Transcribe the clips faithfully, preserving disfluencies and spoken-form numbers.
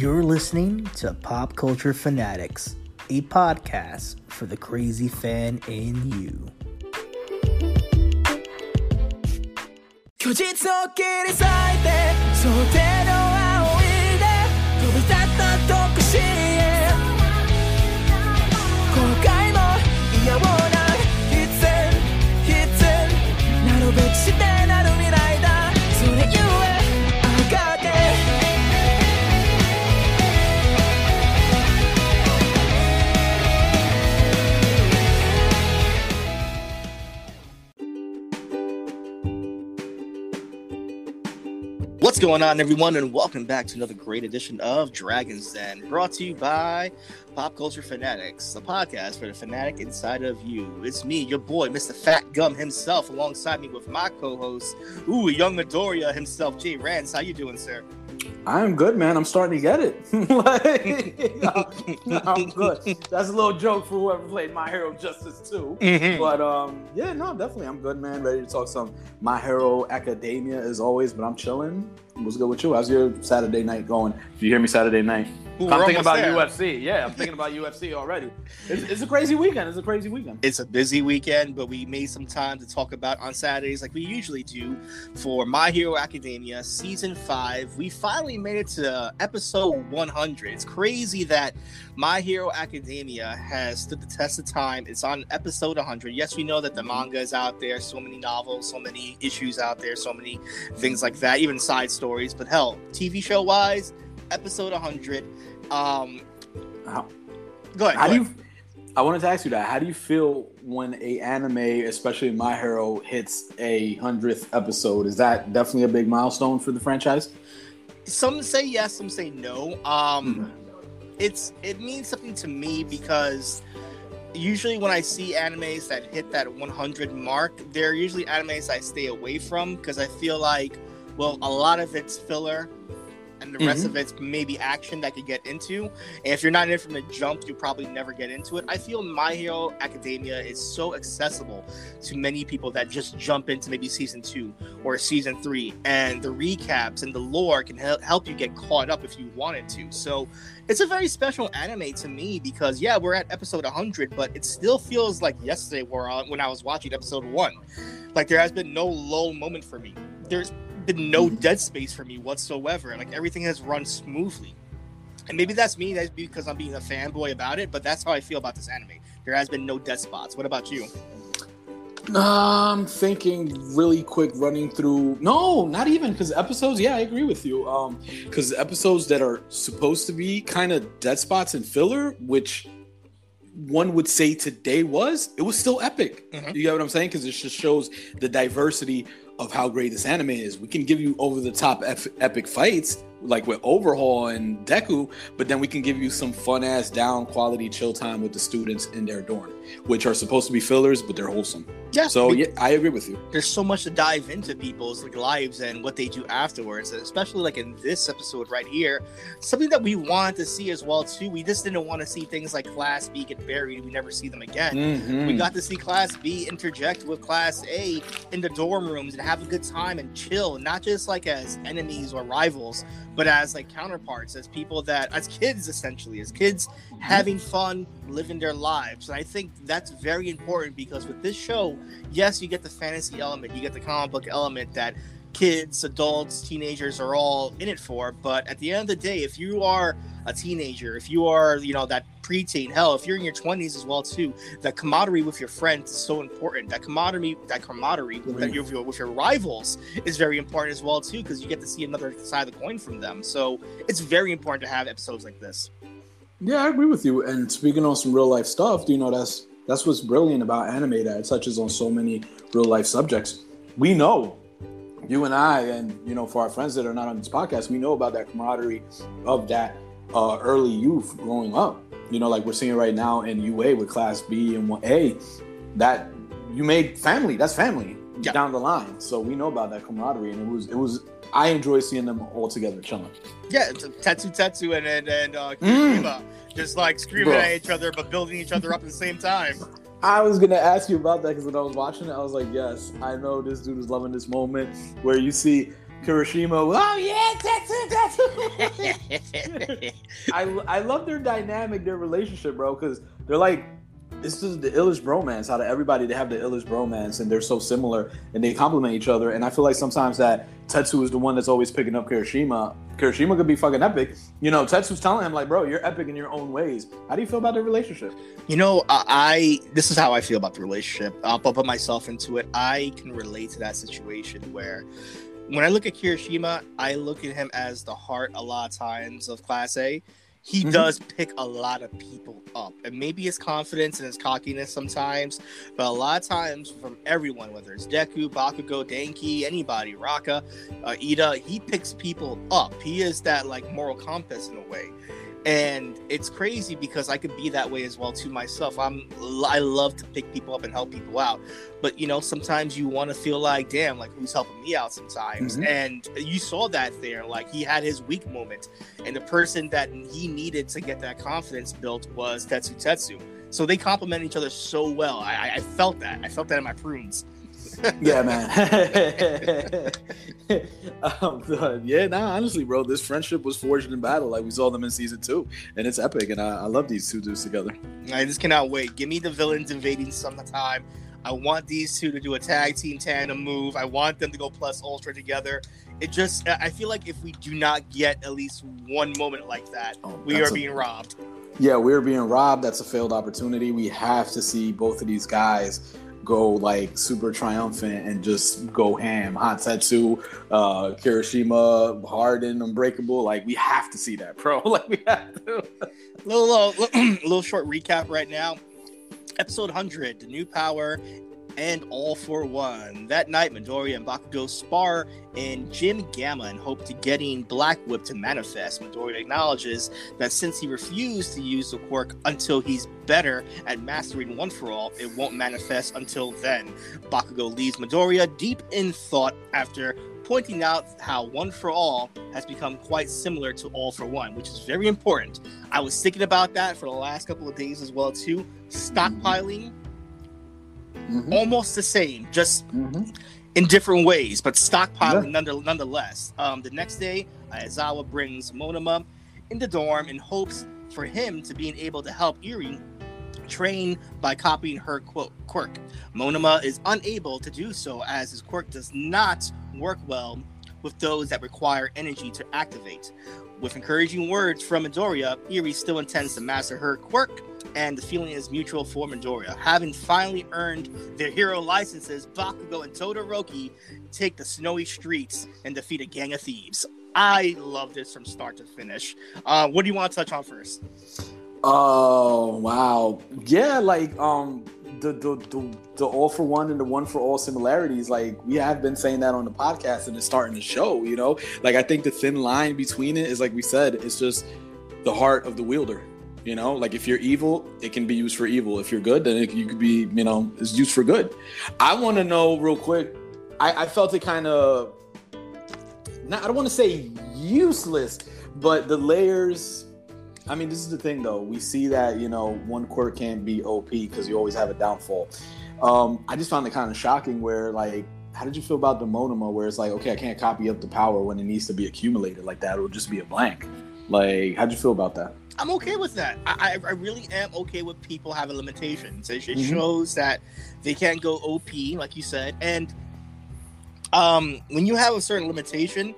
You're listening to Pop Culture Fanatics, a podcast for the crazy fan in you. What's going on, everyone, and welcome back to another great edition of Dragons Den, brought to you by Pop Culture Fanatics, the podcast for the fanatic inside of you. It's me, your boy, Mister Fat Gum himself, alongside me with my co-host, ooh, young Midoriya himself, Jay Rans. How you doing, sir? I'm good, man. I'm starting to get it. like, no, I'm good. That's a little joke for whoever played My Hero Justice two. Mm-hmm. But um, yeah, no, definitely. I'm good, man. Ready to talk some My Hero Academia as always, but I'm chilling. What's good with you? How's your Saturday night going? Do you hear me Saturday night? Ooh, I'm thinking about there. U F C. Yeah, I'm thinking about U F C already. It's, it's a crazy weekend. It's a crazy weekend. It's a busy weekend, but we made some time to talk about on Saturdays like we usually do for My Hero Academia Season five. We finally made it to episode one hundred. It's crazy that My Hero Academia has stood the test of time. It's on episode one hundred. Yes, we know that the manga is out there. So many novels, so many issues out there, so many things like that, even side stories. But hell, T V show-wise, episode one hundred. Um, how, go ahead. How go do ahead. You, I wanted to ask you that. How do you feel when a anime, especially My Hero, hits a hundredth episode? Is that definitely a big milestone for the franchise? Some say yes, some say no. Um, mm-hmm. It's it means something to me because usually when I see animes that hit that one hundred mark, they're usually animes I stay away from because I feel like, well, a lot of it's filler. And the rest mm-hmm. of it's maybe action that I could get into. And if you're not in it from the jump, you'll probably never get into it. I feel My Hero Academia is so accessible to many people that just jump into maybe season two or season three. And the recaps and the lore can he- help you get caught up if you wanted to. So it's a very special anime to me because, yeah, we're at episode one hundred, but it still feels like yesterday we're on, when I was watching episode one. Like, there has been no lull moment for me. There's been no dead space for me whatsoever. Like, everything has run smoothly, and maybe that's me. That's because I'm being a fanboy about it, but that's how I feel about this anime. There has been no dead spots. What about you? I'm thinking really quick, running through. No, not even because episodes. Yeah, I agree with you. Um, because episodes that are supposed to be kind of dead spots and filler, which one would say today was, it was still epic. Mm-hmm. You get what I'm saying? Because it just shows the diversity of how great this anime is. We can give you over-the-top ep- epic fights, like with Overhaul and Deku, but then we can give you some fun-ass, down-quality chill time with the students in their dorm, which are supposed to be fillers, but they're wholesome. Yeah. So, yeah, I agree with you. There's so much to dive into people's like lives and what they do afterwards, especially like in this episode right here. Something that we wanted to see as well, too. We just didn't want to see things like Class B get buried. We never see them again. Mm-hmm. We got to see Class B interject with Class A in the dorm rooms and have a good time and chill, not just like as enemies or rivals, but as like counterparts, as people that, as kids essentially, as kids having fun, living their lives. And I think that's very important because with this show, yes, you get the fantasy element, you get the comic book element that kids, adults, teenagers are all in it for, but at the end of the day, if you are a teenager, if you are, you know, that preteen, hell, if you're in your twenties as well too, that camaraderie with your friends is so important. That camaraderie, that camaraderie with, that, your, with your rivals is very important as well too, because you get to see another side of the coin from them. So it's very important to have episodes like this. Yeah, I agree with you. And speaking on some real life stuff, you know, that's that's what's brilliant about anime, that it touches on so many real life subjects. We know, you and I, and, you know, for our friends that are not on this podcast, we know about that camaraderie of that uh, early youth growing up. You know, like we're seeing right now in U A with Class B and one A, that you made family. That's family yeah. down the line. So we know about that camaraderie, and it was, it was. I enjoy seeing them all together chilling. Yeah, Tetsutetsu and and, and uh, Kirishima, mm. just like screaming Bro. at each other, but building each other up at the same time. I was going to ask you about that because when I was watching it, I was like, yes, I know this dude is loving this moment where you see Kirishima, oh yeah, I I love their dynamic, their relationship, bro, because they're like, this is the illest bromance out of everybody. They have the illest bromance, and they're so similar, and they complement each other. And I feel like sometimes that Tetsu is the one that's always picking up Kirishima. Kirishima could be fucking epic. You know, Tetsu's telling him, like, bro, you're epic in your own ways. How do you feel about the relationship? You know, I, I this is how I feel about the relationship. I'll put myself into it. I can relate to that situation where when I look at Kirishima, I look at him as the heart a lot of times of Class A. He mm-hmm. does pick a lot of people up, and maybe his confidence and his cockiness sometimes, but a lot of times from everyone, whether it's Deku, Bakugo, Denki, anybody, Raka, uh, Ida, he picks people up. He is that like moral compass in a way, and it's crazy because I could be that way as well to myself. I'm I love to pick people up and help people out, but you know sometimes you want to feel like, damn, like who's helping me out sometimes, mm-hmm. and you saw that there. Like he had his weak moment, and the person that he needed to get that confidence built was Tetsutetsu. So they complement each other so well. I, I felt that. I felt that in my prunes. Yeah, man. um, yeah, nah, honestly, bro, this friendship was forged in battle. Like, we saw them in season two, and it's epic, and I, I love these two dudes together. I just cannot wait. Give me the villains invading sometime. I want these two to do a tag team tandem move. I want them to go plus ultra together. It just, I feel like if we do not get at least one moment like that, oh, we are a- being robbed. Yeah, we're being robbed. That's a failed opportunity. We have to see both of these guys go like super triumphant and just go ham. Hatetsu, uh, Kirishima, Harden, Unbreakable. Like we have to see that, bro. Like we have to. little, uh, little short recap right now. Episode one hundred, The New Power, and All For One. That night, Midoriya and Bakugo spar in Gym Gamma and hope to getting Black Whip to manifest. Midoriya acknowledges that since he refused to use the quirk until he's better at mastering One For All, it won't manifest until then. Bakugo leaves Midoriya deep in thought after pointing out how One For All has become quite similar to All For One, which is very important. I was thinking about that for the last couple of days as well, too. Stockpiling, mm-hmm. almost the same, just mm-hmm. in different ways, but stockpiling yeah. none- nonetheless. Um, the next day, Aizawa brings Monoma in the dorm in hopes for him to being able to help Eri train by copying her quote, quirk. Monoma is unable to do so as his quirk does not work well with those that require energy to activate. With encouraging words from Midoriya, Eri still intends to master her quirk, and the feeling is mutual for Midoriya. Having finally earned their hero licenses, Bakugo and Todoroki take the snowy streets and defeat a gang of thieves. I love this from start to finish. Uh, what do you want to touch on first? Oh, wow. Yeah, like, um... The, the the the all for one and the one for all similarities, like we have been saying that on the podcast and it's starting to show, you know, like I think the thin line between it is, like we said, it's just the heart of the wielder, you know, like if you're evil, it can be used for evil. If you're good, then it, you could be, you know, it's used for good. I want to know real quick. I, I felt it kind of, not, I don't want to say useless, but the layers. I mean, this is the thing, though. We see that, you know, one quirk can't be O P because you always have a downfall. Um, I just found it kind of shocking where, like, how did you feel about the Monoma where it's like, okay, I can't copy up the power when it needs to be accumulated like that. It'll just be a blank. Like, how'd you feel about that? I'm okay with that. I, I really am okay with people having limitations. It, it mm-hmm. shows that they can't go O P, like you said. And um, when you have a certain limitation,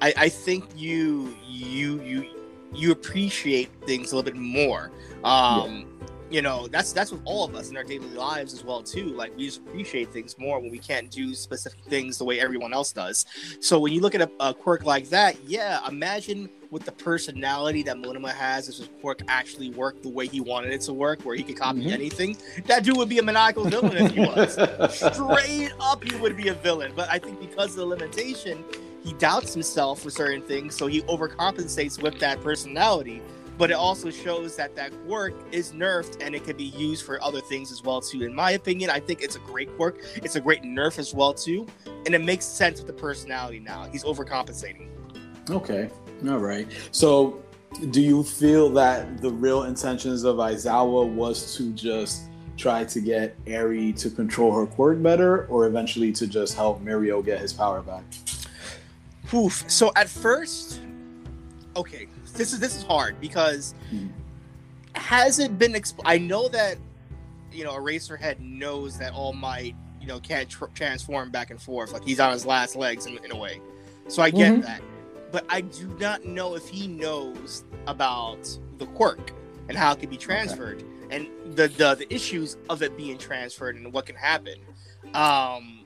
I, I think you, you, you, you appreciate things a little bit more. Um, yeah. You know, that's that's with all of us in our daily lives as well, too. Like, we just appreciate things more when we can't do specific things the way everyone else does. So when you look at a, a quirk like that, yeah, imagine with the personality that Monoma has, if his quirk actually worked the way he wanted it to work, where he could copy mm-hmm. anything, that dude would be a maniacal villain if he was. Straight up, he would be a villain. But I think because of the limitation, he doubts himself for certain things, so he overcompensates with that personality. But it also shows that that quirk is nerfed and it can be used for other things as well, too. In my opinion, I think it's a great quirk. It's a great nerf as well, too. And it makes sense with the personality now. He's overcompensating. Okay. All right. So do you feel that the real intentions of Aizawa was to just try to get Eri to control her quirk better, or eventually to just help Mirio get his power back? Oof. So at first, okay, this is this is hard because mm. hasn't been. Exp- I know that you know Eraserhead knows that All Might you know can't tr- transform back and forth, like he's on his last legs in, in a way. So I get mm-hmm. that, but I do not know if he knows about the quirk and how it can be transferred okay. and the, the the issues of it being transferred and what can happen. Um,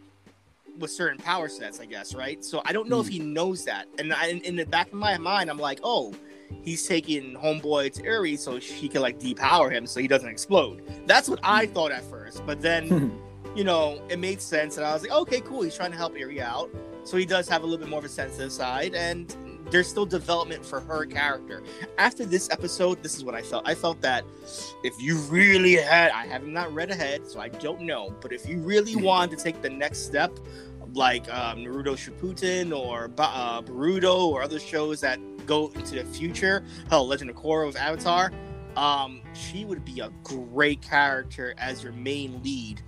with certain power sets, I guess, right? So I don't know mm. if he knows that. And I, in, in the back of my mind, I'm like, oh, he's taking homeboy to Eri so she can, like, depower him so he doesn't explode. That's what I thought at first. But then, you know, it made sense. And I was like, okay, cool. He's trying to help Eri out. So he does have a little bit more of a sensitive side. And there's still development for her character. After this episode, this is what I felt. I felt that if you really had... I have not read ahead, so I don't know. But if you really wanted to take the next step... like um, Naruto Shippuden or uh, Boruto or other shows that go into the future. Hell, Legend of Korra with Avatar. Um, she would be a great character as your main lead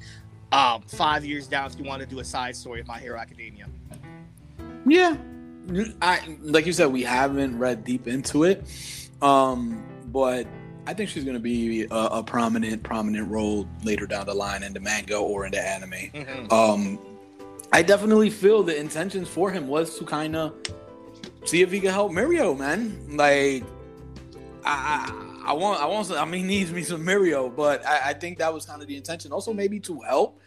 um, five years down if you want to do a side story of My Hero Academia. Yeah. I, like you said, we haven't read deep into it. Um, but I think she's going to be a, a prominent, prominent role later down the line in the manga or in the anime. Mm-hmm. Um I definitely feel the intentions for him was to kind of see if he could help Mirio, man. Like, I, I, I want, I want, some, I mean, he needs me some Mirio, but I, I think that was kind of the intention. Also, maybe to help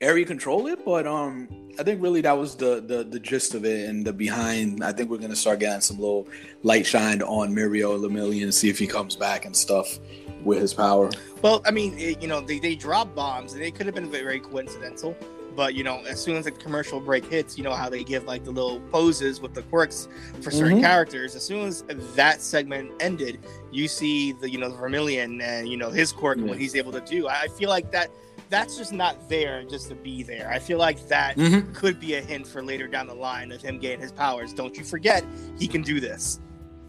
Eri control it, but um, I think really that was the, the the gist of it and the behind. I think we're gonna start getting some little light shined on Mirio Lemillion and see if he comes back and stuff with his power. Well, I mean, it, you know, they they drop bombs and they could have been very coincidental. But, you know, as soon as the commercial break hits, you know how they give, like, the little poses with the quirks for certain mm-hmm. characters. As soon as that segment ended, you see, the you know, the Vermilion and, you know, his quirk mm-hmm. and what he's able to do. I feel like that that's just not there just to be there. I feel like that mm-hmm. could be a hint for later down the line of him getting his powers. Don't you forget, he can do this.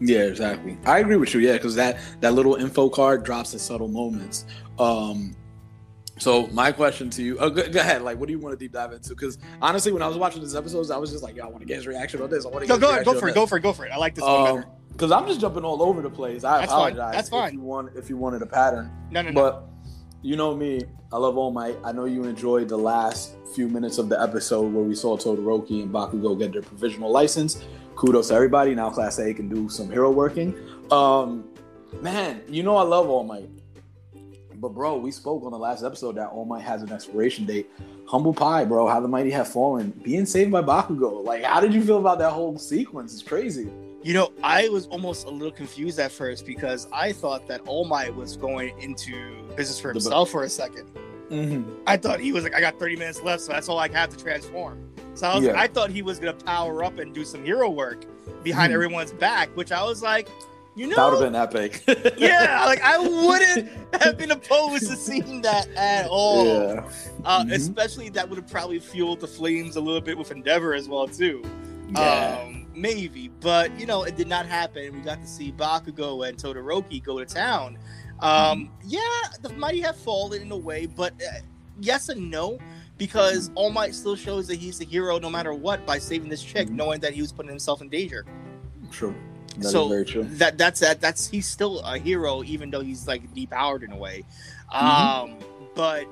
Yeah, exactly. I agree with you, yeah, because that, that little info card drops in subtle moments. Um So my question to you, oh, go, go ahead. Like, what do you want to deep dive into? Because honestly, when I was watching these episodes, I was just like, "Yo, I want to get his reaction on this. I want to get no, go, his go for it. Go for it. Go for it. I like this um, one better." Because I'm just jumping all over the place. I That's apologize. Fine. That's fine. If you want, if you wanted a pattern, no, no, but no. You know me. I love All Might. I know you enjoyed the last few minutes of the episode where we saw Todoroki and Bakugo get their provisional license. Kudos to everybody. Now Class A can do some hero working. Um, man, you know I love All Might. But, bro, we spoke on the last episode that All Might has an expiration date. Humble pie, bro. How the mighty have fallen. Being saved by Bakugo. Like, how did you feel about that whole sequence? It's crazy. You know, I was almost a little confused at first because I thought that All Might was going into business for himself for a second. Mm-hmm. I thought he was like, I got thirty minutes left, so that's all I have to transform. So I, was, yeah. I thought he was going to power up and do some hero work behind mm-hmm. everyone's back, which I was like... You know, that would have been epic. yeah, like I wouldn't have been opposed to seeing that at all. Yeah. Uh, mm-hmm. Especially that would have probably fueled the flames a little bit with Endeavor as well too. Yeah. Um, maybe, but you know, it did not happen. We got to see Bakugo and Todoroki go to town. Um, mm-hmm. Yeah, the mighty have fallen in a way, but uh, yes and no. Because All Might still shows that he's the hero no matter what by saving this chick, mm-hmm. knowing that he was putting himself in danger. True. That so very true. that that's that that's he's still a hero even though he's like depowered in a way. Mm-hmm. Um, but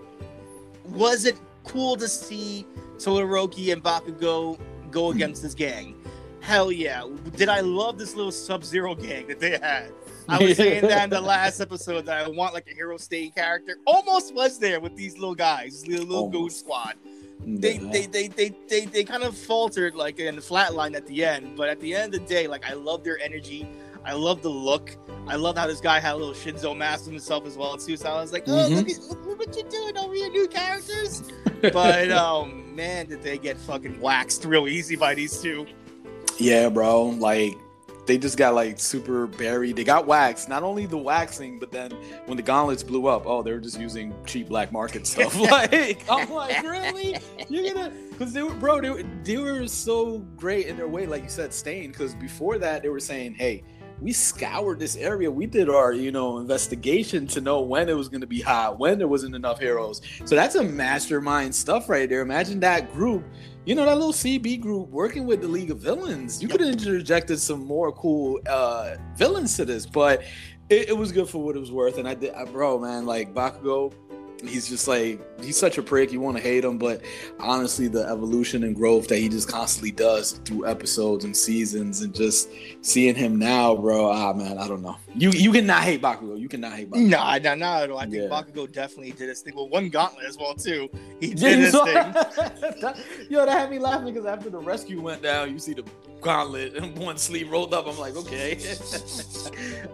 was it cool to see Todoroki and Bakugo go against this gang? Hell yeah! Did I love this little Sub-Zero gang that they had? I was saying that in the last episode that I want like a hero staying character. Almost was there with these little guys, this little oh. goon squad. They, they they they they they kind of faltered like in the flatline at the end, but at the end of the day, like I love their energy, I love the look, I love how this guy had a little Shinso mask on himself as well too. So I was like, oh mm-hmm. look, at, look what you're doing over your new characters. But um, man, did they get fucking waxed real easy by these two? Yeah, bro. Like they just got like super buried. They got waxed. Not only the waxing, but then when the gauntlets blew up, oh, they were just using cheap black market stuff. Like I'm like, really? You're gonna? Because they were, bro, they were, they were so great in their way, like you said, staying. Because before that, they were saying, hey, we scoured this area. We did our, you know, investigation to know when it was going to be hot, when there wasn't enough heroes. So that's a mastermind stuff right there. Imagine that group you know, that little C B group working with the League of Villains, you yep. could have interjected some more cool uh, villains to this, but it, it was good for what it was worth. And I did, I, bro, man, like Bakugo, he's just like, he's such a prick. You want to hate him, but honestly, the evolution and growth that he just constantly does through episodes and seasons, and just seeing him now, bro, ah, man, I don't know. You you cannot hate Bakugo. You cannot hate Bakugo. Nah, nah, nah. No. I think yeah. Bakugo definitely did his thing. Well, one gauntlet as well, too. He did yeah, his so- thing. that, yo, that had me laughing because after the rescue went down, you see the gauntlet and one sleeve rolled up. I'm like, okay.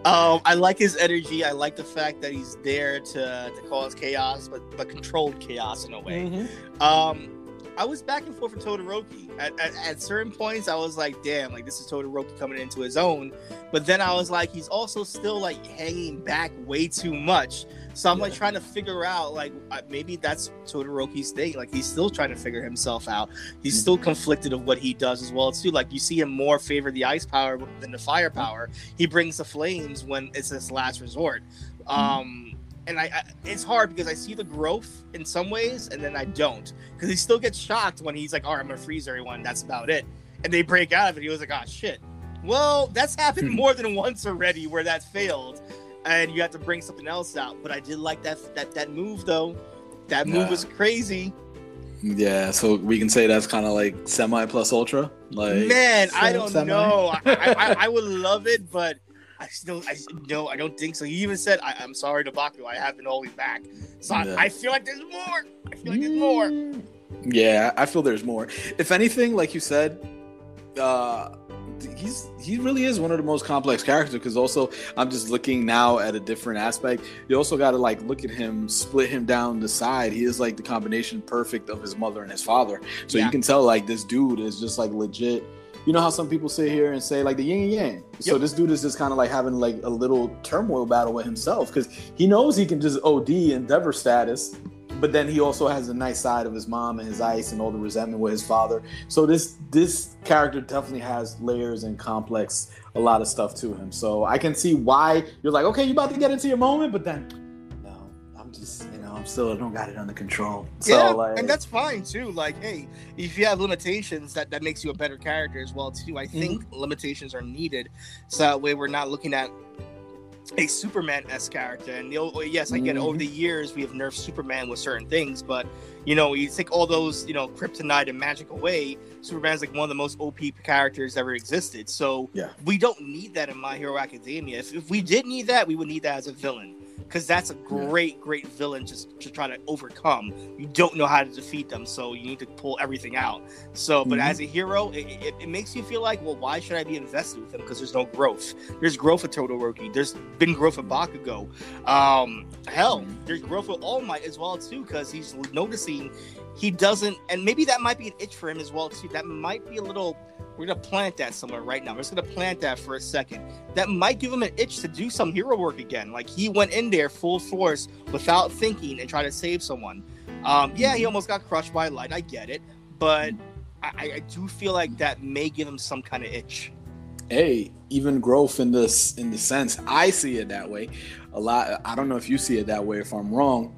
um, I like his energy. I like the fact that he's there to, to cause chaos. But, but controlled chaos in a way. Mm-hmm. Um, I was back and forth with Todoroki. At, at, at certain points, I was like, damn, like this is Todoroki coming into his own. But then I was like, he's also still like hanging back way too much. So I'm yeah. like trying to figure out, like, maybe that's Todoroki's thing. Like, he's still trying to figure himself out. He's mm-hmm. still conflicted of what he does as well, too. Like, you see him more favor the ice power than the fire power. He brings the flames when it's his last resort. Mm-hmm. Um, And I, I, it's hard because I see the growth in some ways, and then I don't. Because he still gets shocked when he's like, all right, I'm going to freeze everyone. That's about it. And they break out of it. He was like, oh, shit. Well, that's happened more than once already where that failed. And you have to bring something else out. But I did like that that, that move, though. That move yeah. was crazy. Yeah, so we can say that's kind of like semi plus ultra? Like, Man, I don't semi. know. I, I, I would love it, but... I still, I no, I don't think so. He even said, I, "I'm sorry, to Bakugo. I haven't always back." So yeah. I, I feel like there's more. I feel like there's more. Yeah, I feel there's more. If anything, like you said, uh, he's he really is one of the most complex characters. Because also, I'm just looking now at a different aspect. You also got to like look at him, split him down the side. He is like the combination perfect of his mother and his father. So yeah. you can tell like this dude is just like legit. You know how some people sit here and say like the yin and yang. Yep. So this dude is just kind of like having like a little turmoil battle with himself because he knows he can just O D Endeavor status, but then he also has a nice side of his mom and his ice and all the resentment with his father. So this this character definitely has layers and complex a lot of stuff to him. So I can see why you're like, okay, you about to get into your moment, but then no, I'm just. I'm still I don't got it under control. So, yeah, like, and that's fine too. Like, hey, if you have limitations, that, that makes you a better character as well too. I mm-hmm. think limitations are needed, so that way we're not looking at a Superman-esque character. And yes, I get it. Over the years we have nerfed Superman with certain things, but you know, you take all those, you know, kryptonite and magic away, Superman's like one of the most O P characters ever existed. So yeah. we don't need that in My Hero Academia. If, if we did need that, we would need that as a villain. Because that's a great, yeah. great villain just to try to overcome. You don't know how to defeat them, so you need to pull everything out. So, but mm-hmm. as a hero, it, it, it makes you feel like, well, why should I be invested with him? Because there's no growth. There's growth with Todoroki. There's been growth with Bakugo. Um, hell, there's growth with All Might as well, too, because he's noticing he doesn't... And maybe that might be an itch for him as well, too. That might be a little... We're going to plant that somewhere right now. We're just going to plant that for a second. That might give him an itch to do some hero work again. Like, he went in there full force without thinking and tried to save someone. Um, yeah, he almost got crushed by light. I get it. But I, I do feel like that may give him some kind of itch. Hey, even growth in this, in the sense, I see it that way. A lot. I don't know if you see it that way. If I'm wrong,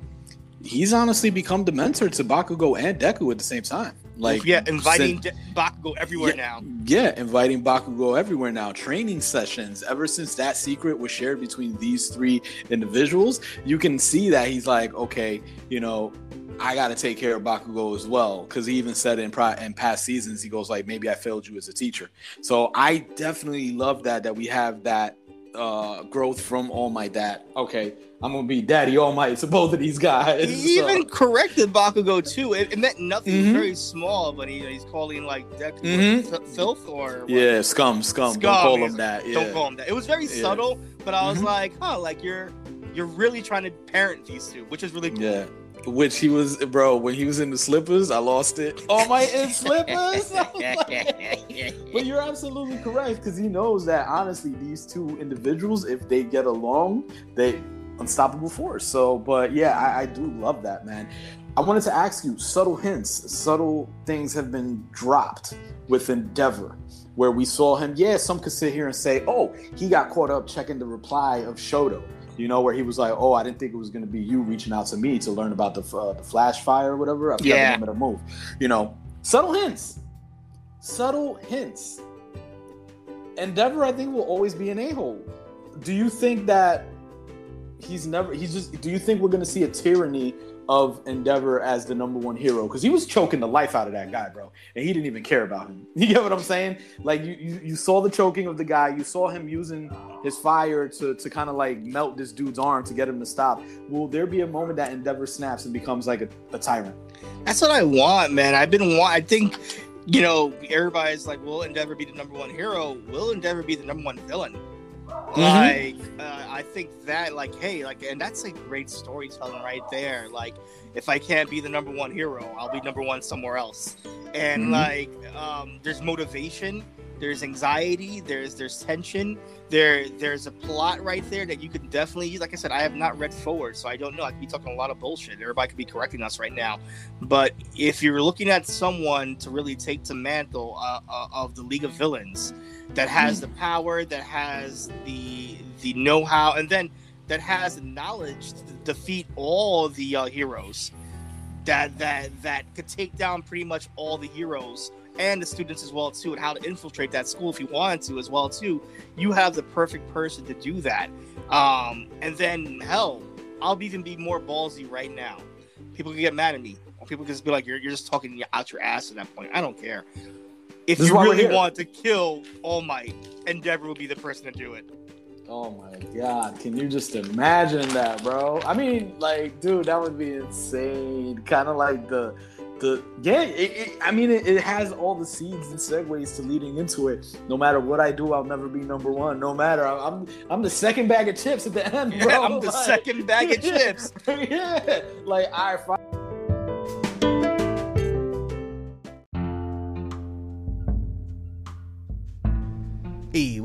he's honestly become the mentor to Bakugo and Deku at the same time. Like yeah, inviting since, De- Bakugo everywhere yeah, now. Yeah, inviting Bakugo everywhere now. Training sessions. Ever since that secret was shared between these three individuals, you can see that he's like, okay, you know, I got to take care of Bakugo as well. Because he even said in, pro- in past seasons, he goes like, maybe I failed you as a teacher. So I definitely love that, that we have that uh, growth from All Might. That, okay, I'm gonna be Daddy All Might to both of these guys. He so. even corrected Bakugo too. It, it meant nothing. Mm-hmm. He's very small, but he, he's calling like Deku mm-hmm. f- filth or what? yeah, scum, scum. scum. Don't call him like, that. Yeah. Don't call him that. It was very yeah. subtle, but I was mm-hmm. like, huh, like you're you're really trying to parent these two, which is really cool. Yeah. Which he was, bro, when he was in the slippers, I lost it. All Might in slippers? Like, but you're absolutely correct, because he knows that, honestly, these two individuals, if they get along, they... unstoppable force. So, but yeah, I, I do love that, man. I wanted to ask you, subtle hints, subtle things have been dropped with Endeavor, where we saw him. Yeah, some could sit here and say, oh, he got caught up checking the reply of Shoto. You know, where he was like, oh, I didn't think it was going to be you reaching out to me to learn about the uh, the flash fire or whatever. I forgot yeah. the name of the move. You know, Subtle hints. Subtle hints. Endeavor, I think, will always be an a-hole. Do you think that he's never... He's just... Do you think we're going to see a tyranny of Endeavor as the number one hero? Because he was choking the life out of that guy, bro. And he didn't even care about him. You get what I'm saying? Like, you, you, you saw the choking of the guy. You saw him using his fire to, to kind of, like, melt this dude's arm to get him to stop. Will there be a moment that Endeavor snaps and becomes, like, a, a tyrant? That's what I want, man. I've been... Wa- I think... You know, everybody's like, will Endeavor be the number one hero? Will Endeavor be the number one villain? Mm-hmm. Like, uh, I think that, like, hey, like, and that's a great storytelling right there. Like, if I can't be the number one hero, I'll be number one somewhere else. And, mm-hmm. like, um, there's motivation, there's anxiety, there's there's tension, there there's a plot right there that you can definitely, like I said, I have not read forward, so I don't know. I could be talking a lot of bullshit. Everybody could be correcting us right now. But if you're looking at someone to really take the mantle uh, uh, of the League of Villains that has the power, that has the the know-how, and then that has the knowledge to defeat all the uh, heroes, that that that could take down pretty much all the heroes and the students as well too, and how to infiltrate that school if you wanted to as well too. You have the perfect person to do that. Um, and then hell, I'll even be more ballsy right now. People can get mad at me, or people can just be like, "You're you're just talking out your ass at that point." I don't care. If you really want to kill All Might, Endeavor will be the person to do it. Oh my God! Can you just imagine that, bro? I mean, like, dude, that would be insane. Kind of like the. The, yeah, it, it, I mean, it, it has all the seeds and segues to leading into it. No matter what I do, I'll never be number one. No matter, I'm I'm the second bag of chips at the end, bro. Yeah, I'm the like, second bag of chips. Yeah, like I. Right, hey,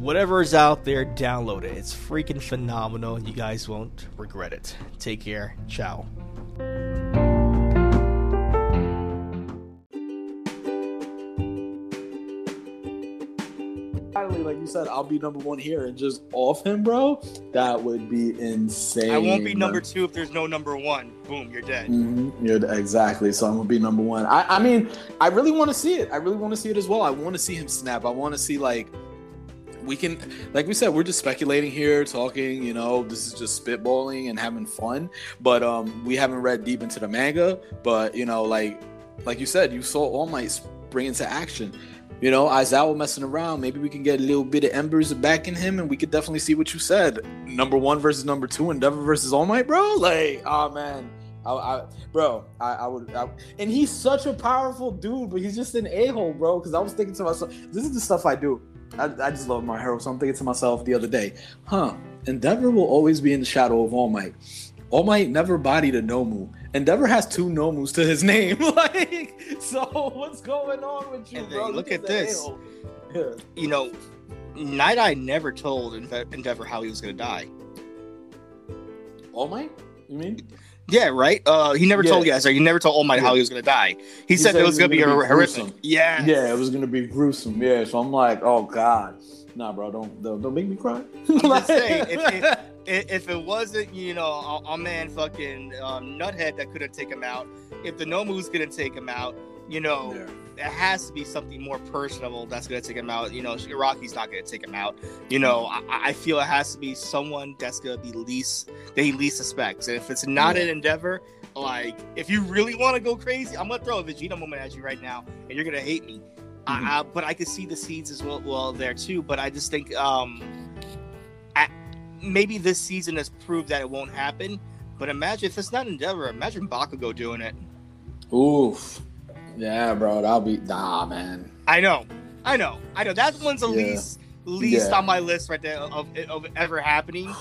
whatever is out there, download it. It's freaking phenomenal. You guys won't regret it. Take care. Ciao. Like you said, I'll be number one here and just off him, bro. That would be insane. I won't be number two if there's no number one. Boom, you're dead. Mm-hmm. You're exactly. So I'm gonna be number one. I, I mean, I really want to see it. I really want to see it as well. I want to see him snap. I want to see, like, we can, like we said, we're just speculating here, talking. You know, this is just spitballing and having fun. But um, we haven't read deep into the manga. But you know, like, like you said, you saw All Might spring into action. You know, Aizawa messing around. Maybe we can get a little bit of embers back in him, and we could definitely see what you said. Number one versus number two, Endeavor versus All Might, bro. Like, oh man, I, I bro, I, I would. I, and he's such a powerful dude, but he's just an a-hole, bro. Because I was thinking to myself, this is the stuff I do. I, I just love my hero, so I'm thinking to myself the other day, huh? Endeavor will always be in the shadow of All Might. All Might never bodied a Nomu. Endeavor has two Nomus to his name. Like, so what's going on with you, and bro? Look at this. Yeah. You know, Night Eye never told Endeavor how he was going to die. All Might? You mean? Yeah, right? Uh, he never yeah. told yeah, so he never told All Might yeah. how he was going to die. He, he said, said it was going to be, be horrific. Gruesome. Yeah. Yeah, it was going to be gruesome. Yeah, so I'm like, oh, God. Nah, bro, don't, don't, don't make me cry. I'm just saying, if, if, If it wasn't, you know, our, our man fucking um, Nuthead that couldn't take him out, if the Nomus couldn't take him out, you know, yeah. there has to be something more personable that's going to take him out. You know, Shigaraki's not going to take him out. You know, I, I feel it has to be someone that's going to be least, that he least suspects. And if it's not yeah. an Endeavor, like, if you really want to go crazy, I'm going to throw a Vegeta moment at you right now, and you're going to hate me. Mm-hmm. I, I, but I could see the seeds as well, well there, too. But I just think... um maybe this season has proved that it won't happen, but imagine if it's not Endeavor, imagine Bakugo doing it. Oof. Yeah, bro, that'll be... Nah, man. I know. I know. I know. That one's the yeah. least least yeah. on my list right there of, of ever happening,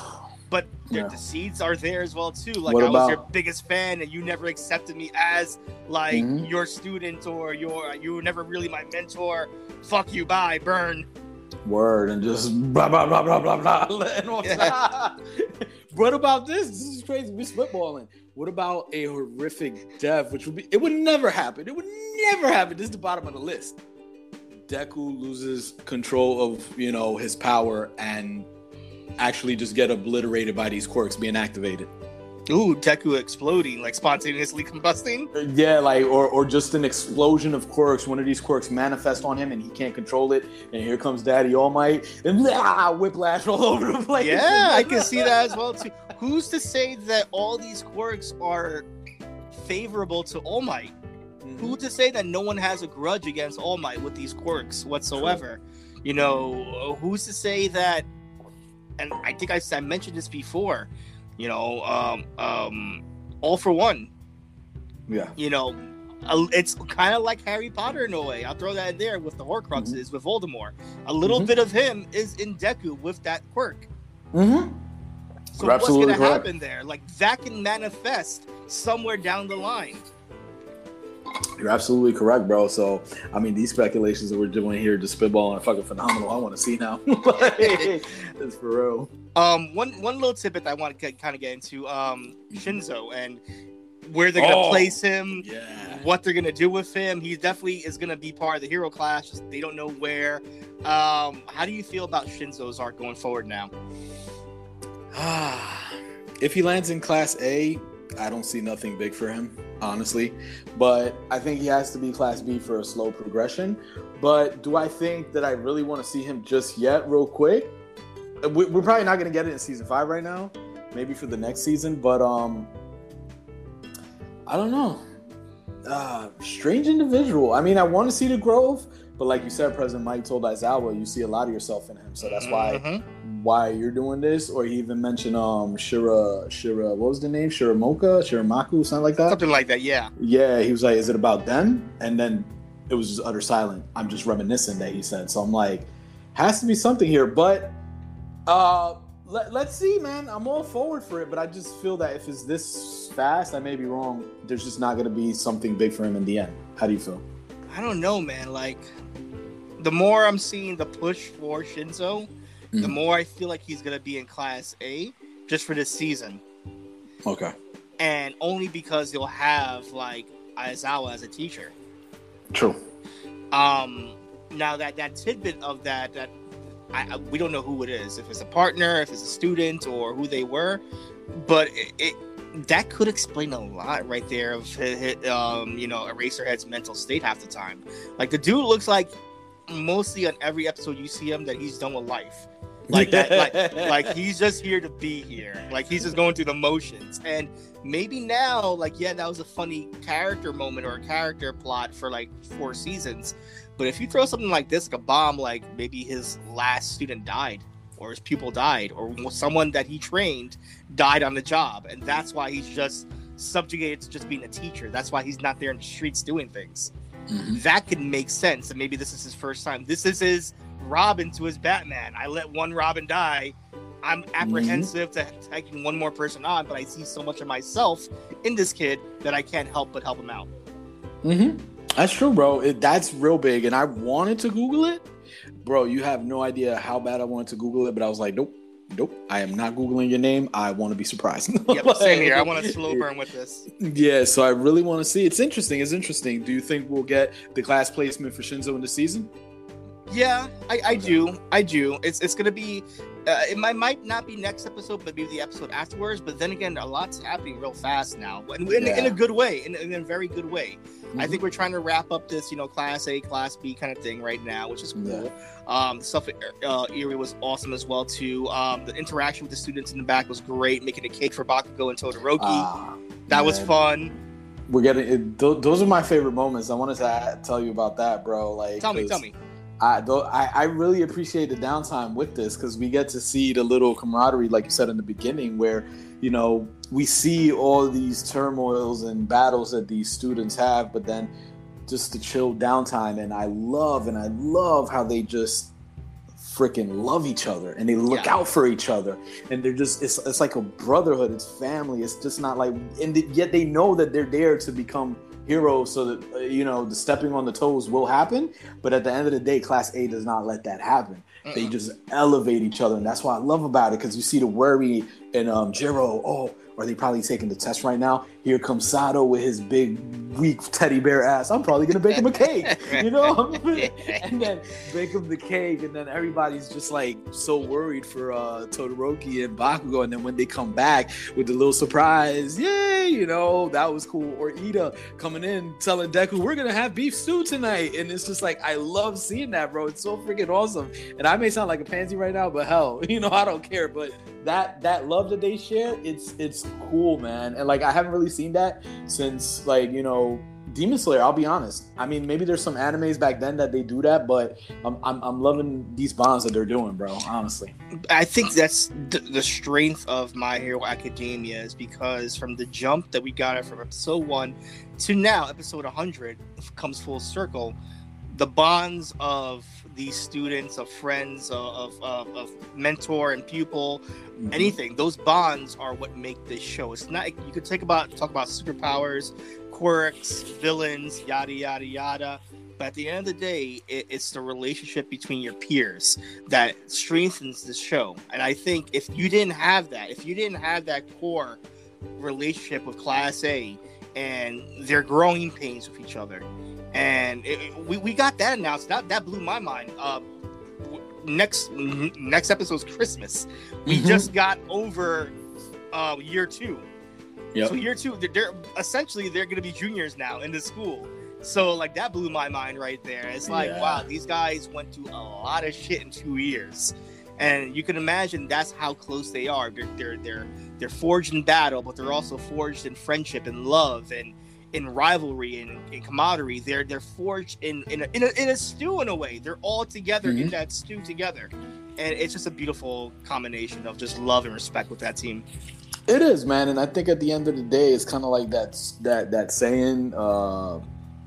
but yeah. the seeds are there as well, too. Like, what I was about... your biggest fan, and you never accepted me as, like, mm-hmm. your student, or your... you were never really my mentor. Fuck you. Bye. Burn. Word, and just blah blah blah blah blah blah. Yeah. What about this? This is crazy. We're spitballing. What about a horrific death? Which would be... it would never happen. It would never happen. This is the bottom of the list. Deku loses control of, you know, his power and actually just get obliterated by these quirks being activated. Ooh, Deku exploding, like spontaneously combusting. Yeah, like or or just an explosion of quirks. One of these quirks manifests on him, and he can't control it. And here comes Daddy All Might, and blah, whiplash all over the place. Yeah, I can see that as well too. Who's to say that all these quirks are favorable to All Might? Mm-hmm. Who's to say that no one has a grudge against All Might with these quirks whatsoever? True. You know, who's to say that? And I think I, I mentioned this before. You know, um, um, All For One. Yeah. You know, it's kind of like Harry Potter in a way. I'll throw that in there with the Horcruxes, mm-hmm. with Voldemort. A little mm-hmm. bit of him is in Deku with that quirk. Mm-hmm. So what's going to happen there? Like, that can manifest somewhere down the line. You're absolutely correct, bro. So, I mean, these speculations that we're doing here, just spitballing, are fucking phenomenal. I want to see now. It's for real. Um, one one little tidbit that I want to kind of get into, um, Shinso and where they're going to oh, place him, yeah. what they're going to do with him. He definitely is going to be part of the Hero Clash. Just, they don't know where. Um, how do you feel about Shinso's arc going forward now? If he lands in Class A, I don't see nothing big for him, honestly. But I think he has to be Class B for a slow progression. But do I think that I really want to see him just yet, real quick? We're probably not going to get it in season five right now. Maybe for the next season. But um, I don't know. Uh, strange individual. I mean, I want to see the growth. But like you said, President Mike told Aizawa, you see a lot of yourself in him. So that's why... Mm-hmm. why you're doing this, or he even mentioned um Shira Shira what was the name Shiramoka Shiramaku something like that something like that yeah yeah he was like, is it about them? And then it was just utter silent. I'm just reminiscing that he said. So I'm like, has to be something here. But uh let, let's see, man. I'm all forward for it, but I just feel that if it's this fast, I may be wrong, there's just not going to be something big for him in the end. How do you feel? I don't know, man. Like, the more I'm seeing the push for Shinso, the more I feel like he's going to be in Class A just for this season. Okay. And only because he'll have, like, Aizawa as a teacher. True. Um, now, that, that tidbit of that, that I, I, we don't know who it is. If it's a partner, if it's a student, or who they were. But it, it, that could explain a lot right there of, his, his, um, you know, Eraserhead's mental state half the time. Like, the dude looks like mostly on every episode you see him that he's done with life. Like that, like, like he's just here to be here. Like, he's just going through the motions. And maybe now, like, yeah, that was a funny character moment or a character plot for like four seasons. But if you throw something like this, like a bomb, like maybe his last student died, or his pupil died, or someone that he trained died on the job, and that's why he's just subjugated to just being a teacher. That's why he's not there in the streets doing things. Mm-hmm. That could make sense. And maybe this is his first time. This is his Robin to his Batman. I let one Robin die. I'm apprehensive mm-hmm. to taking one more person on, but I see so much of myself in this kid that I can't help but help him out. Mm-hmm. That's true, bro. It, that's real big. And I wanted to Google it. Bro, you have no idea how bad I wanted to Google it, but I was like, nope, nope. I am not Googling your name. I want to be surprised. Yep, same here. I want to slow burn with this. Yeah, so I really want to see. It's interesting. It's interesting. Do you think we'll get the class placement for Shinso in the season? Yeah, I, I do. I do. It's it's gonna be Uh, it might, might not be next episode, but maybe the episode afterwards. But then again, a lot's happening real fast now, and in, yeah. in a good way, in, in a very good way. Mm-hmm. I think we're trying to wrap up this, you know, Class A, Class B kind of thing right now, which is cool. Yeah. Um, stuff at uh, Eri was awesome as well too. Um, the interaction with the students in the back was great, making a cake for Bakugo and Todoroki. Ah, that man. was fun. We're getting it, th- those are my favorite moments. I wanted to uh, tell you about that, bro. Like, tell me, tell me. I, though, I, I really appreciate the downtime with this because we get to see the little camaraderie, like you said in the beginning, where, you know, we see all these turmoils and battles that these students have, but then just the chill downtime. And I love, and I love how they just freaking love each other and they look yeah. out for each other. And they're just, it's, it's like a brotherhood, it's family. It's just not like, and th- yet they know that they're there to become heroes, so that, uh, you know, the stepping on the toes will happen, but at the end of the day, Class A does not let that happen. Uh-uh. They just elevate each other, and that's what I love about it, because you see the worry in um, Jiro. Oh, are they probably taking the test right now? Here comes Sato with his big, weak teddy bear ass. I'm probably going to bake him a cake, you know? And then bake him the cake, and then everybody's just, like, so worried for uh, Todoroki and Bakugo, and then when they come back with the little surprise, yay, you know, that was cool. Or Ida coming in, telling Deku, we're going to have beef stew tonight, and it's just like, I love seeing that, bro. It's so freaking awesome. And I may sound like a pansy right now, but hell, you know, I don't care, but that that love that they share, it's it's cool, man. And like, I haven't really seen that since, like, you know, Demon Slayer, I'll be honest. I mean, maybe there's some animes back then that they do that, but I'm I'm, I'm loving these bonds that they're doing, bro, honestly. I think that's th- the strength of My Hero Academia, is because from the jump that we got it from episode one to now, episode one hundred comes full circle. The bonds of these students, of friends, of, of, of mentor and pupil, mm-hmm. anything. Those bonds are what make this show. It's not, you could take about, talk about superpowers, quirks, villains, yada, yada, yada. But at the end of the day, it, it's the relationship between your peers that strengthens the show. And I think if you didn't have that, if you didn't have that core relationship with Class A and their growing pains with each other, and it, it, we, we got that announced. That that blew my mind. Uh, w- next n- next episode's Christmas. We mm-hmm. just got over uh, year two. Yep. So year two, they're, they're essentially they're going to be juniors now in the school. So like that blew my mind right there. It's like yeah. wow, these guys went through a lot of shit in two years, and you can imagine that's how close they are. They're they're they're, they're forged in battle, but they're also forged in friendship and love and. In rivalry and in camaraderie, they're they're forged in in a, in, a, in a stew in a way. They're all together mm-hmm. in that stew together, and it's just a beautiful combination of just love and respect with that team. It is, man, and I think at the end of the day, it's kind of like that that that saying, uh,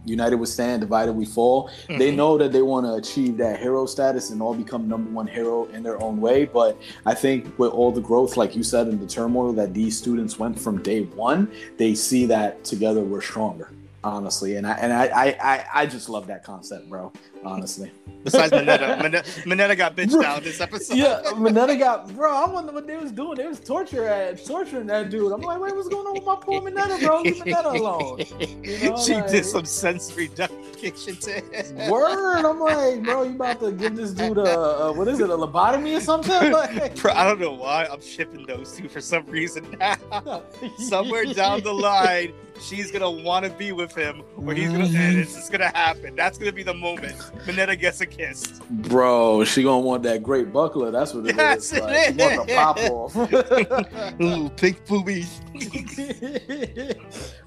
"United we stand, divided we fall." Mm-hmm. They know that they want to achieve that hero status and all become number one hero in their own way. But I think with all the growth, like you said, and the turmoil that these students went from day one, they see that together we're stronger, honestly. And I and I I, I just love that concept, bro. Honestly. Besides Mineta, Mineta got bitched out this episode. Yeah, Mineta got bro. I wonder what they was doing. They was torture at, torturing that dude. I'm like, wait, what's going on with my poor Mineta, bro? Leave Mineta alone. You know, she like, did some sensory deprivation to him. Word, I'm like, bro, you about to give this dude a, a what is it, a lobotomy or something? Like, bro, I don't know why I'm shipping those two for some reason now. Somewhere down the line, she's gonna want to be with him, or he's gonna, and it's just gonna happen. That's gonna be the moment. Mineta gets a kiss. Bro, she gonna want that great buckler. That's what it yes, is. Like, it is. She want to pop off. Ooh, pink boobies.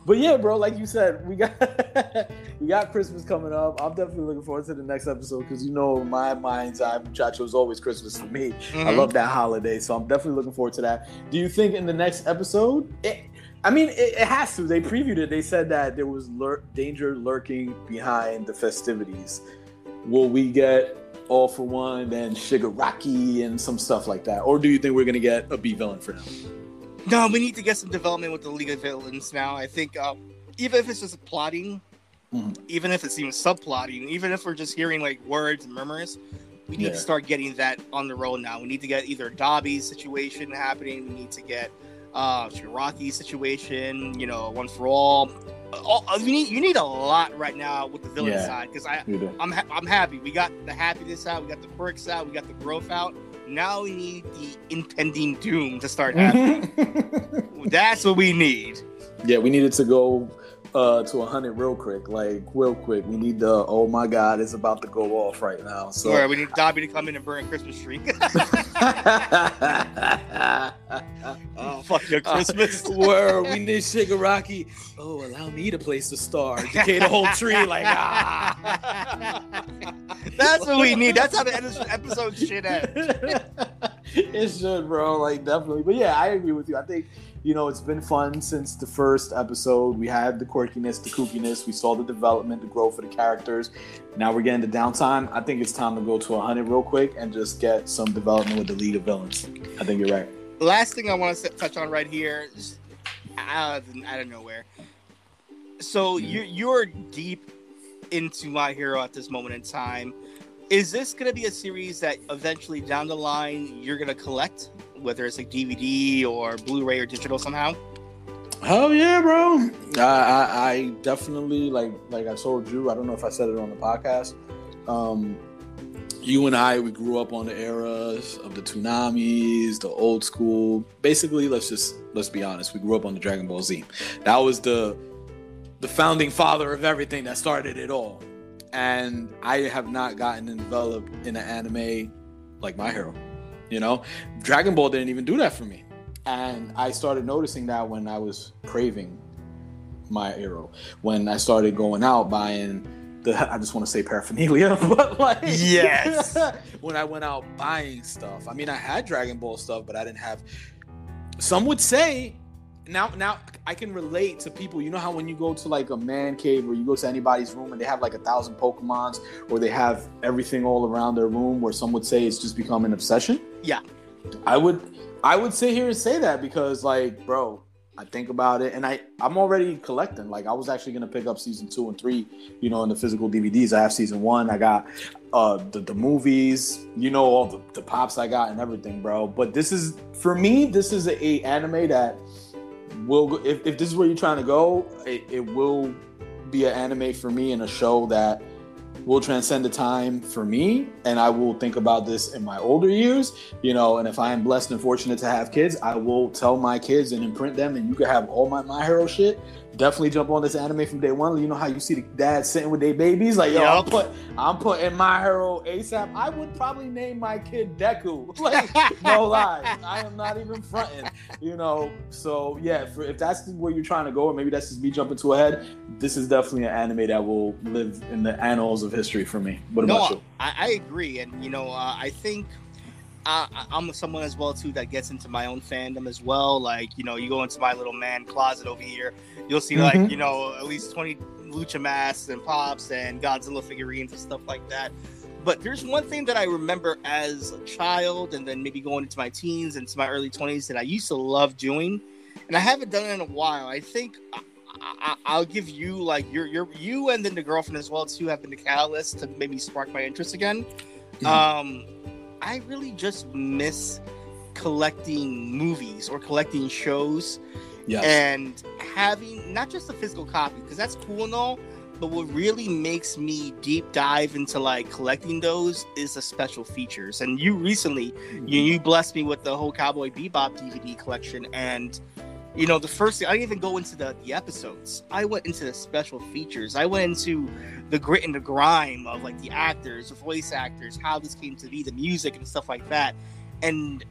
But yeah, bro, like you said, we got we got Christmas coming up. I'm definitely looking forward to the next episode because you know my mind's eye, muchacho, is always Christmas for me. Mm-hmm. I love that holiday, so I'm definitely looking forward to that. Do you think in the next episode? It, I mean, it, it has to. They previewed it. They said that there was lur- danger lurking behind the festivities. Will we get All For One and Shigaraki and some stuff like that? Or do you think we're going to get a B villain for now? No, we need to get some development with the League of Villains now. I think uh, even if it's just plotting, mm-hmm. even if it's even subplotting, even if we're just hearing like words and murmurs, we need yeah. to start getting that on the road now. We need to get either Dobby's situation happening. We need to get uh, Shigaraki's situation, you know, One For All. All, you need you need a lot right now with the villain yeah, side because I I'm ha- I'm happy we got the happiness out, we got the quirks out, we got the growth out. Now we need the impending doom to start happening. That's what we need. Yeah, we needed to go uh, to one hundred real quick. Like, real quick. We need the, oh my God, it's about to go off right now. So right, we need Dobby to come in and burn Christmas tree. Oh, fuck your Christmas. Uh, word, we need Shigaraki. Oh, allow me to place the star. Decay the whole tree. Like, ah. That's what we need. That's how the episode shit ends. It should, bro. Like, definitely. But yeah, I agree with you. I think, you know, it's been fun since the first episode. We had the quirkiness, the kookiness. We saw the development, the growth of the characters. Now we're getting the downtime. I think it's time to go to one hundred real quick and just get some development with the League of Villains. I think you're right. Last thing I want to touch on right here, just out of, out of nowhere. So mm-hmm. you're, you're deep into My Hero at this moment in time. Is this going to be a series that eventually down the line you're going to collect, whether it's like D V D or Blu-ray or digital somehow? Oh yeah, bro. I, I, I definitely, like like I told you, I don't know if I said it on the podcast. Um, you and I, we grew up on the eras of the Tsunamis, the old school. Basically, let's just let's be honest. We grew up on the Dragon Ball Z. That was the the founding father of everything that started it all. And I have not gotten enveloped in an anime like My Hero. You know, Dragon Ball didn't even do that for me. And I started noticing that when I was craving My Hero, when I started going out buying the, I just want to say paraphernalia, but like, yes, when I went out buying stuff. I mean, I had Dragon Ball stuff, but I didn't have, some would say, now now I can relate to people. You know how when you go to like a man cave or you go to anybody's room and they have like a thousand Pokemons or they have everything all around their room, where some would say it's just become an obsession? Yeah. I would I would sit here and say that because, like, bro, I think about it and I, I'm already collecting. Like, I was actually going to pick up season two and three, you know, in the physical D V Ds. I have season one. I got uh, the, the movies, you know, all the, the pops I got and everything, bro. But this is, for me, this is a, a anime that will, if, if this is where you're trying to go, it, it will be an anime for me and a show that will transcend the time for me, and I will think about this in my older years, you know, and if I am blessed and fortunate to have kids, I will tell my kids and imprint them, and you can have all my My Hero shit. Definitely jump on this anime from day one. You know how you see the dads sitting with their babies? Like, yo, yep. I'm, put, I'm putting My Hero ASAP. I would probably name my kid Deku. Like, no lie. I am not even fronting, you know? So, yeah, for, if that's where you're trying to go, or maybe that's just me jumping too ahead, this is definitely an anime that will live in the annals of history for me. What no, about you? I, I agree. And, you know, uh, I think I, I'm someone as well, too, that gets into my own fandom as well. Like, you know, you go into my little man closet over here, you'll see, mm-hmm. like, you know, at least twenty lucha masks and pops and Godzilla figurines and stuff like that. But there's one thing that I remember as a child and then maybe going into my teens and to my early twenties that I used to love doing, and I haven't done it in a while. I think I, I, I'll give you, like, your your you and then the girlfriend as well, too, have been the catalyst to maybe spark my interest again. Mm-hmm. Um... I really just miss collecting movies or collecting shows, yes. and having not just a physical copy, because that's cool and all, but what really makes me deep dive into like collecting those is the special features. And you recently, mm-hmm. you, you blessed me with the whole Cowboy Bebop D V D collection, and you know, the first thing, I didn't even go into the, the episodes. I went into the special features. I went into the grit and the grime of, like, the actors, the voice actors, how this came to be, the music and stuff like that. And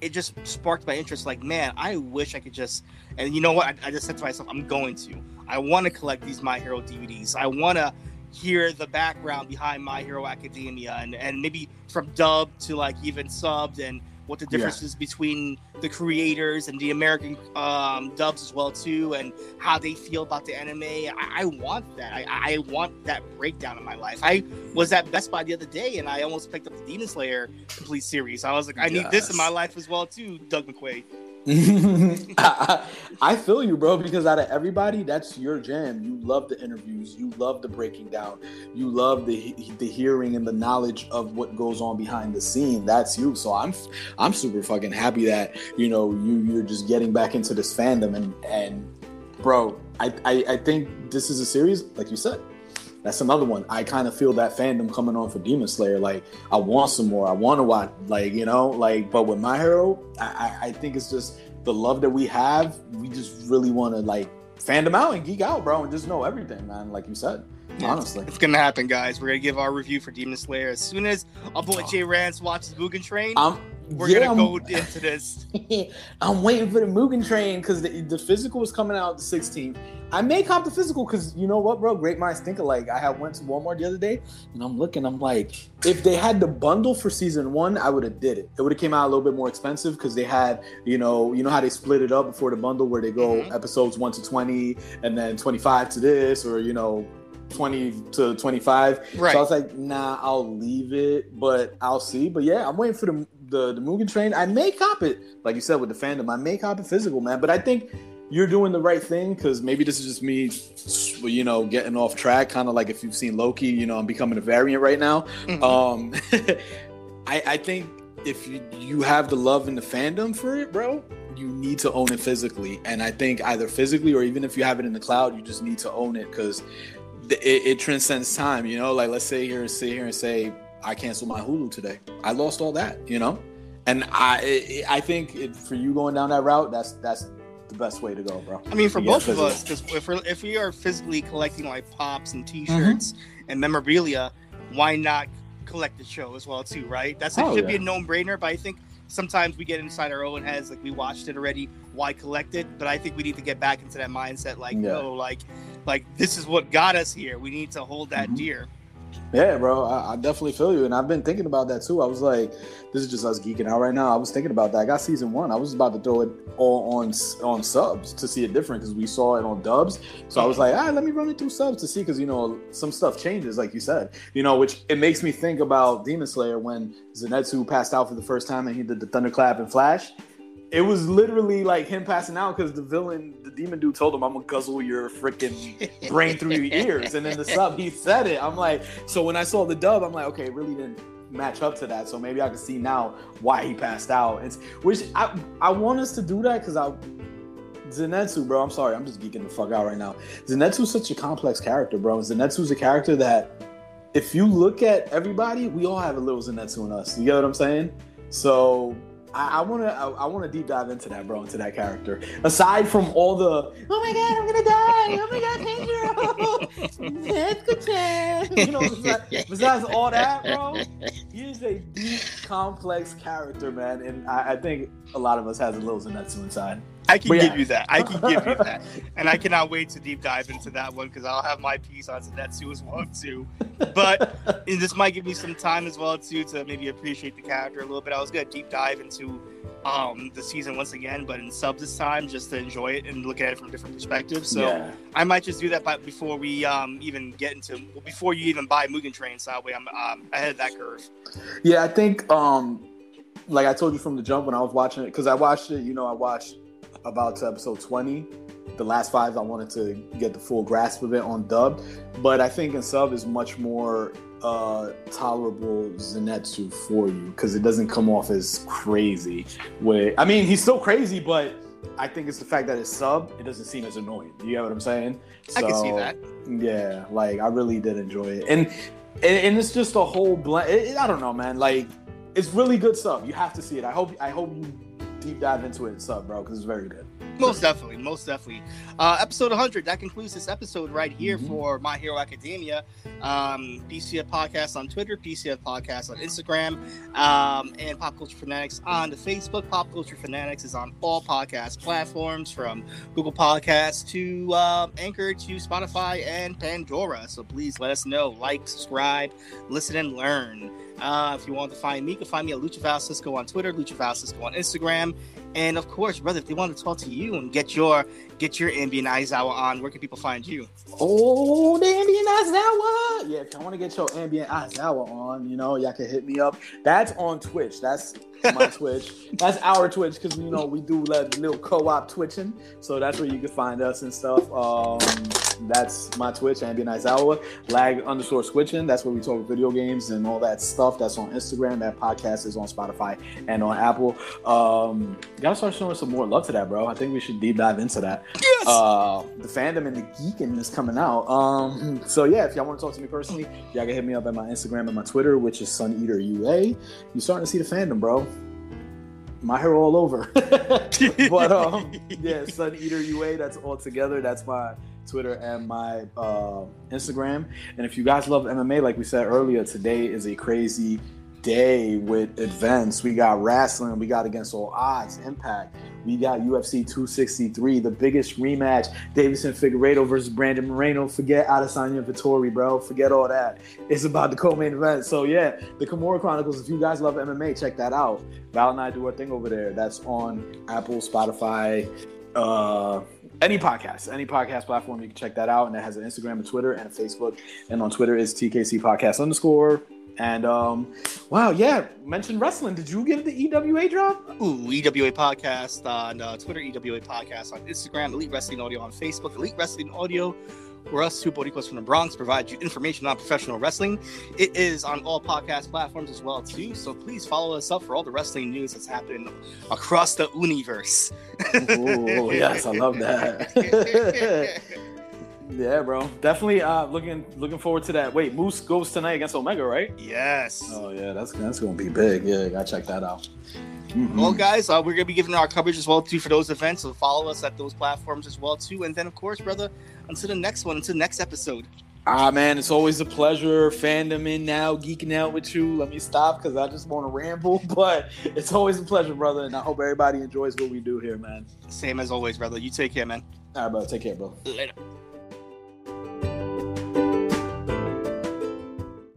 it just sparked my interest. Like, man, I wish I could just... And you know what? I, I just said to myself, I'm going to. I want to collect these My Hero D V Ds. I want to hear the background behind My Hero Academia. And, and maybe from dub to, like, even subbed and... what the differences yeah. between the creators and the American um, dubs as well too, and how they feel about the anime. I, I want that. I, I want that breakdown in my life. I was at Best Buy the other day and I almost picked up the Demon Slayer complete series. I was like, I yes. need this in my life as well too, Doug McQuaid. I, I feel you, bro, because out of everybody, that's your jam. You love the interviews, you love the breaking down, you love the the hearing and the knowledge of what goes on behind the scene. That's you. So I'm I'm super fucking happy that, you know, you you're just getting back into this fandom. And and bro, I I, I think this is a series, like you said, That's another one. I kind of feel that fandom coming on for Demon Slayer. Like, I want some more. I want to watch, like, you know, like, but with My Hero, I, I, I think it's just the love that we have. We just really want to, like, fandom out and geek out, bro, and just know everything, man, like you said. Yeah, honestly. It's, it's going to happen, guys. We're going to give our review for Demon Slayer. As soon as our boy oh. Jay Rance watches Mugen Train, I'm, we're yeah, going to go into this. I'm waiting for the Mugen Train because the, the physical is coming out the sixteenth. I may cop the physical because, you know what, bro? Great minds think alike. I had went to Walmart the other day, and I'm looking. I'm like, if they had the bundle for season one, I would have did it. It would have came out a little bit more expensive because they had, you know, you know how they split it up before the bundle where they go mm-hmm. episodes one to twenty and then twenty-five to this or, you know, twenty to twenty-five. Right. So I was like, nah, I'll leave it, but I'll see. But yeah, I'm waiting for the, the, the Mugen Train. I may cop it. Like you said, with the fandom, I may cop it physical, man. But I think you're doing the right thing because maybe this is just me, you know, getting off track. Kind of like if you've seen Loki, you know, I'm becoming a variant right now. Mm-hmm. Um, I, I think if you, you have the love and the fandom for it, bro, you need to own it physically. And I think either physically or even if you have it in the cloud, you just need to own it because it, it transcends time, you know? Like, let's sit here and sit here and say, I canceled my Hulu today. I lost all that, you know? And I it, I think it, for you going down that route, that's that's... the best way to go, bro. I mean, for both of us, because if we're, if we are physically collecting like pops and T-shirts mm-hmm. and memorabilia, why not collect the show as well too, right? That's it oh, should yeah. be a no-brainer. But I think sometimes we get inside our own heads, like we watched it already. Why collect it? But I think we need to get back into that mindset, like yeah. no, like like this is what got us here. We need to hold that mm-hmm. dear. Yeah, bro, I, I definitely feel you, and I've been thinking about that too. I was like, this is just us geeking out right now. I was thinking about that. I got season one. I was about to throw it all on on subs to see it different because we saw it on dubs. So I was like, all right, let me run it through subs to see because, you know, some stuff changes, like you said, you know, which it makes me think about Demon Slayer when Zenitsu passed out for the first time and he did the thunderclap and flash. It was literally like him passing out because the villain, the demon dude, told him, "I'm gonna guzzle your freaking brain through your ears." And then the sub, he said it. I'm like, so when I saw the dub, I'm like, okay, it really didn't match up to that. So maybe I can see now why he passed out. It's, which I I want us to do that because I Zenitsu, bro. I'm sorry, I'm just geeking the fuck out right now. Zenitsu's such a complex character, bro. Zenitsu's a character that if you look at everybody, we all have a little Zenitsu in us. You get what I'm saying? So. I want to I want to deep dive into that, bro, into that character. Aside from all the, oh my God, I'm going to die. Oh my God, danger. That's good chance. You know, besides, besides all that, bro, he is a deep, complex character, man. And I, I think a lot of us has a little Zenitsu inside. I can yeah. give you that. I can give you that. And I cannot wait to deep dive into that one because I'll have my piece on Zenitsu as well, too. But this might give me some time as well, too, to maybe appreciate the character a little bit. I was going to deep dive into um, the season once again, but in sub this time, just to enjoy it and look at it from a different perspective. So yeah. I might just do that by, before we um, even get into – before you even buy Mugen Train, so that way I'm um, ahead of that curve. Yeah, I think, um, like I told you from the jump when I was watching it, because I watched it, you know, I watched – about to episode twenty, the last five. I wanted to get the full grasp of it on dubbed, but I think in sub is much more uh tolerable Zenitsu for you because it doesn't come off as crazy. With I mean, he's still crazy, but I think it's the fact that it's sub. It doesn't seem as annoying. You get what I'm saying? So, I can see that. Yeah, like I really did enjoy it, and and, and it's just a whole blend. It, I don't know, man. Like it's really good sub. You have to see it. I hope. I hope you. Deep dive into it, sub, bro, because it's very good. Most definitely, most definitely. Uh, episode one hundred, that concludes this episode right here mm-hmm. for My Hero Academia. Um, P C F Podcast on Twitter, P C F Podcast on Instagram, um, and Pop Culture Fanatics on the Facebook. Pop Culture Fanatics is on all podcast platforms from Google Podcasts to um, Anchor to Spotify and Pandora. So please let us know. Like, subscribe, listen, and learn. Uh, if you want to find me, you can find me at lucha Val Cisco on Twitter, lucha Val Cisco on Instagram. And of course, brother, if they want to talk to you and get your get your Ambien Aizawa on, where can people find you? Oh, the Ambien Aizawa! Yeah, if I want to get your ambient Aizawa on. You know, y'all can hit me up. That's on Twitch. That's my Twitch. That's our Twitch because, you know, we do let little co-op twitching. So that's where you can find us and stuff. Um, that's my Twitch, ambient Aizawa. Lag underscore switching. That's where we talk video games and all that stuff. That's on Instagram. That podcast is on Spotify and on Apple. Um, gotta start showing some more love to that, bro. I think we should deep dive into that. Yes! Uh, the fandom and the geeking is coming out. Um, so yeah, if y'all want to talk to me personally, y'all can hit me up at my Instagram and my Twitter, which is Sun Eater U A. You're starting to see the fandom, bro. My hero all over. But um, yeah, Sun Eater U A. That's all together. That's my Twitter and my uh, Instagram. And if you guys love M M A, like we said earlier, today is a crazy day with events. We got wrestling. We got Against All Odds, Impact. We got U F C two sixty-three, the biggest rematch. Davison Figueiredo versus Brandon Moreno. Forget Adesanya Vettori, bro. Forget all that. It's about the co-main event. So yeah, the Kimura Chronicles. If you guys love M M A, check that out. Val and I do our thing over there. That's on Apple, Spotify, uh, any podcast, any podcast platform. You can check that out. And it has an Instagram and Twitter and a Facebook. And on Twitter is T K C Podcast underscore. And, um, wow, yeah, mentioned wrestling. Did you give the E W A drop? Ooh, E W A Podcast on uh, Twitter, E W A Podcast on Instagram, Elite Wrestling Audio on Facebook, Elite Wrestling Audio, where us two Boricuas from the Bronx provide you information on professional wrestling. It is on all podcast platforms as well, too, so please follow us up for all the wrestling news that's happening across the universe. Ooh, yes, I love that. Yeah, bro. Definitely uh, looking looking forward to that. Wait, Moose goes tonight against Omega, right? Yes. Oh, yeah. That's, that's going to be big. Yeah, got to check that out. Mm-hmm. Well, guys, uh, we're going to be giving our coverage as well, too, for those events. So follow us at those platforms as well, too. And then, of course, brother, until the next one, until the next episode. Ah, man, it's always a pleasure. Fandom in now, geeking out with you. Let me stop because I just want to ramble. But it's always a pleasure, brother. And I hope everybody enjoys what we do here, man. Same as always, brother. You take care, man. All right, brother. Take care, bro. Later.